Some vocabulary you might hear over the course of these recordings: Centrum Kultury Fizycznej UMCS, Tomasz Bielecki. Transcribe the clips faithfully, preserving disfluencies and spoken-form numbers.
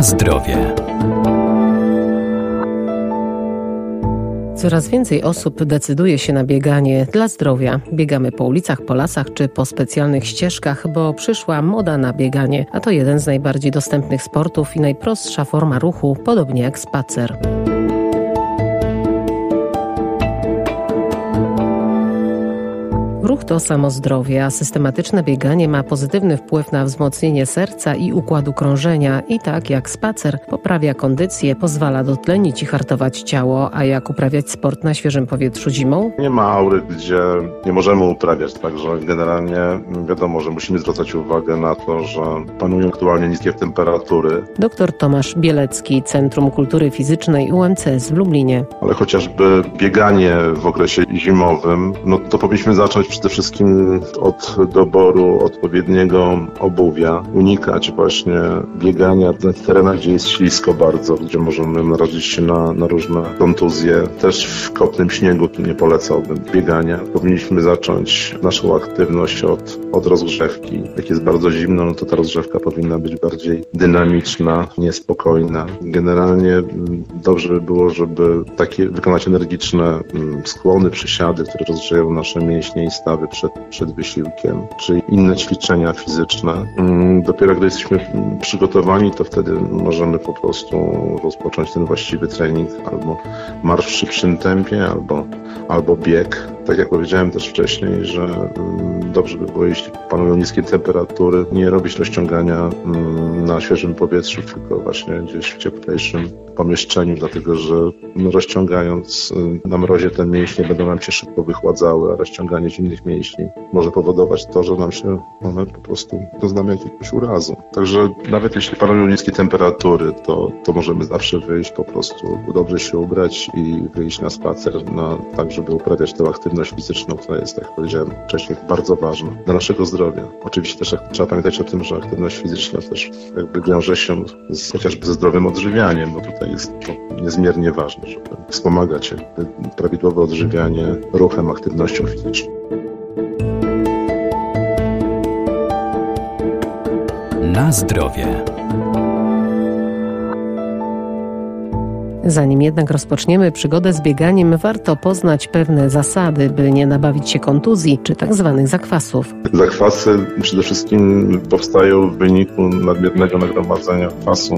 Na zdrowie. Coraz więcej osób decyduje się na bieganie dla zdrowia. Biegamy po ulicach, po lasach czy po specjalnych ścieżkach, bo przyszła moda na bieganie, a to jeden z najbardziej dostępnych sportów i najprostsza forma ruchu, podobnie jak spacer. Ruch to samo zdrowie, a systematyczne bieganie ma pozytywny wpływ na wzmocnienie serca i układu krążenia i tak jak spacer poprawia kondycję, pozwala dotlenić i hartować ciało. A jak uprawiać sport na świeżym powietrzu zimą? Nie ma aury, gdzie nie możemy uprawiać, także generalnie wiadomo, że musimy zwracać uwagę na to, że panują aktualnie niskie temperatury. Doktor Tomasz Bielecki, Centrum Kultury Fizycznej U M C S w Lublinie. Ale chociażby bieganie w okresie zimowym, no to powinniśmy zacząć przede wszystkim od doboru odpowiedniego obuwia, unikać właśnie biegania w terenach, gdzie jest ślisko bardzo, gdzie możemy narazić się na, na różne kontuzje. Też w kopnym śniegu nie polecałbym biegania. Powinniśmy zacząć naszą aktywność od, od rozgrzewki. Jak jest bardzo zimno, no to ta rozgrzewka powinna być bardziej dynamiczna, niespokojna. Generalnie dobrze by było, żeby takie wykonać energiczne skłony, przysiady, które rozgrzeją nasze mięśnie i stawy przed, przed wysiłkiem, czy inne ćwiczenia fizyczne. Dopiero gdy jesteśmy przygotowani, to wtedy możemy po prostu rozpocząć ten właściwy trening, albo marsz w szybszym tempie, albo, albo bieg. Tak jak powiedziałem też wcześniej, że dobrze by było, jeśli panują niskie temperatury, nie robić rozciągania na świeżym powietrzu, tylko właśnie gdzieś w cieplejszym pomieszczeniu, dlatego że rozciągając na mrozie te mięśnie będą nam się szybko wychładzały, a rozciąganie zimnych mięśni może powodować to, że nam się one po prostu doznamy jakiegoś urazu. Także nawet jeśli panują niskie temperatury, to, to możemy zawsze wyjść po prostu, dobrze się ubrać i wyjść na spacer, na, tak żeby uprawiać tę aktywność fizyczną, która jest, jak powiedziałem wcześniej, bardzo ważna dla naszego zdrowia. Oczywiście też trzeba pamiętać o tym, że aktywność fizyczna też jakby wiąże się z, chociażby ze zdrowym odżywianiem, bo tutaj jest to niezmiernie ważne, żeby wspomagać prawidłowe odżywianie ruchem, aktywnością fizyczną. Na zdrowie. Zanim jednak rozpoczniemy przygodę z bieganiem, warto poznać pewne zasady, by nie nabawić się kontuzji czy tak zwanych zakwasów. Zakwasy przede wszystkim powstają w wyniku nadmiernego nagromadzenia kwasu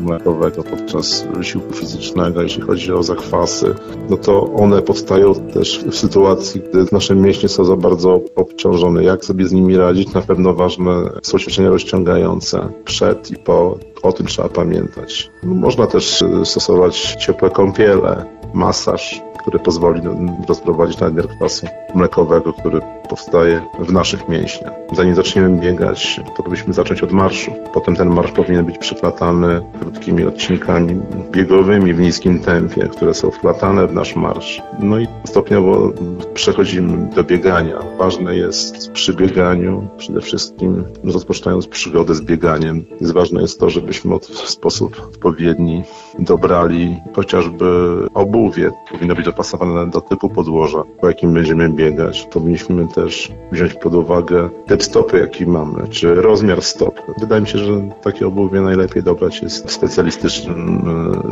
mlekowego podczas wysiłku fizycznego. Jeśli chodzi o zakwasy, no to one powstają też w sytuacji, gdy nasze mięśnie są za bardzo obciążone. Jak sobie z nimi radzić? Na pewno ważne są ćwiczenia rozciągające przed i po. O tym trzeba pamiętać. Można też stosować ciepłe kąpiele, masaż, który pozwoli rozprowadzić nadmiar kwasu mlekowego, który powstaje w naszych mięśniach. Zanim zaczniemy biegać, powinniśmy zacząć od marszu. Potem ten marsz powinien być przeplatany krótkimi odcinkami biegowymi w niskim tempie, które są wplatane w nasz marsz. No i stopniowo przechodzimy do biegania. Ważne jest przy bieganiu, przede wszystkim rozpoczynając przygodę z bieganiem, jest ważne jest to, żebyśmy w sposób odpowiedni dobrali chociażby obuwie. Powinno być dopasowane do typu podłoża, po jakim będziemy biegać. Powinniśmy też wziąć pod uwagę typ stopy, jaki mamy, czy rozmiar stopy. Wydaje mi się, że takie obuwie najlepiej dobrać jest w specjalistycznym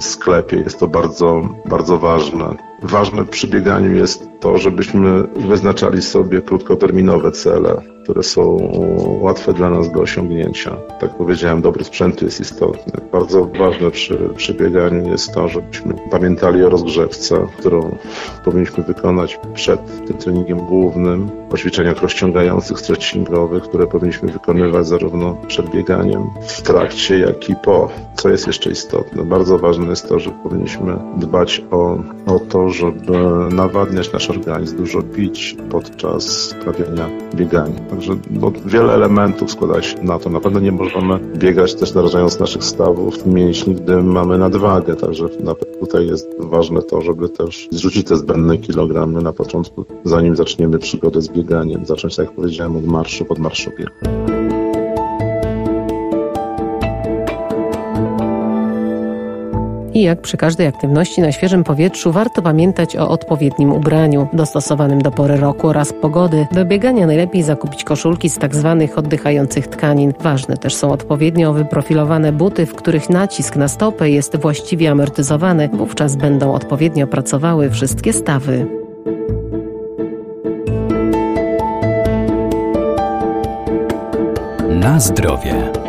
sklepie. Jest to bardzo, bardzo ważne. Ważne przy bieganiu jest to, żebyśmy wyznaczali sobie krótkoterminowe cele, które są łatwe dla nas do osiągnięcia. Tak powiedziałem, dobry sprzęt jest istotny. Bardzo ważne przy, przy bieganiu jest to, żebyśmy pamiętali o rozgrzewce, którą powinniśmy wykonać przed tym treningiem głównym, o ćwiczeniach rozciągających, stretchingowych, które powinniśmy wykonywać zarówno przed bieganiem, w trakcie, jak i po. Co jest jeszcze istotne? Bardzo ważne jest to, że powinniśmy dbać o, o to, żeby nawadniać nasz organizm, dużo pić podczas uprawiania biegania. Także no, wiele elementów składa się na to. Na pewno nie możemy biegać też narażając naszych stawów mięśni, gdy mamy nadwagę. Także nawet tutaj jest ważne to, żeby też zrzucić te zbędne kilogramy na początku, zanim zaczniemy przygodę z bieganiem. Zacząć, tak jak powiedziałem, od marszu, od marszu biegu. I jak przy każdej aktywności na świeżym powietrzu warto pamiętać o odpowiednim ubraniu, dostosowanym do pory roku oraz pogody. Do biegania najlepiej zakupić koszulki z tak zwanych oddychających tkanin. Ważne też są odpowiednio wyprofilowane buty, w których nacisk na stopę jest właściwie amortyzowany. Wówczas będą odpowiednio pracowały wszystkie stawy. Na zdrowie.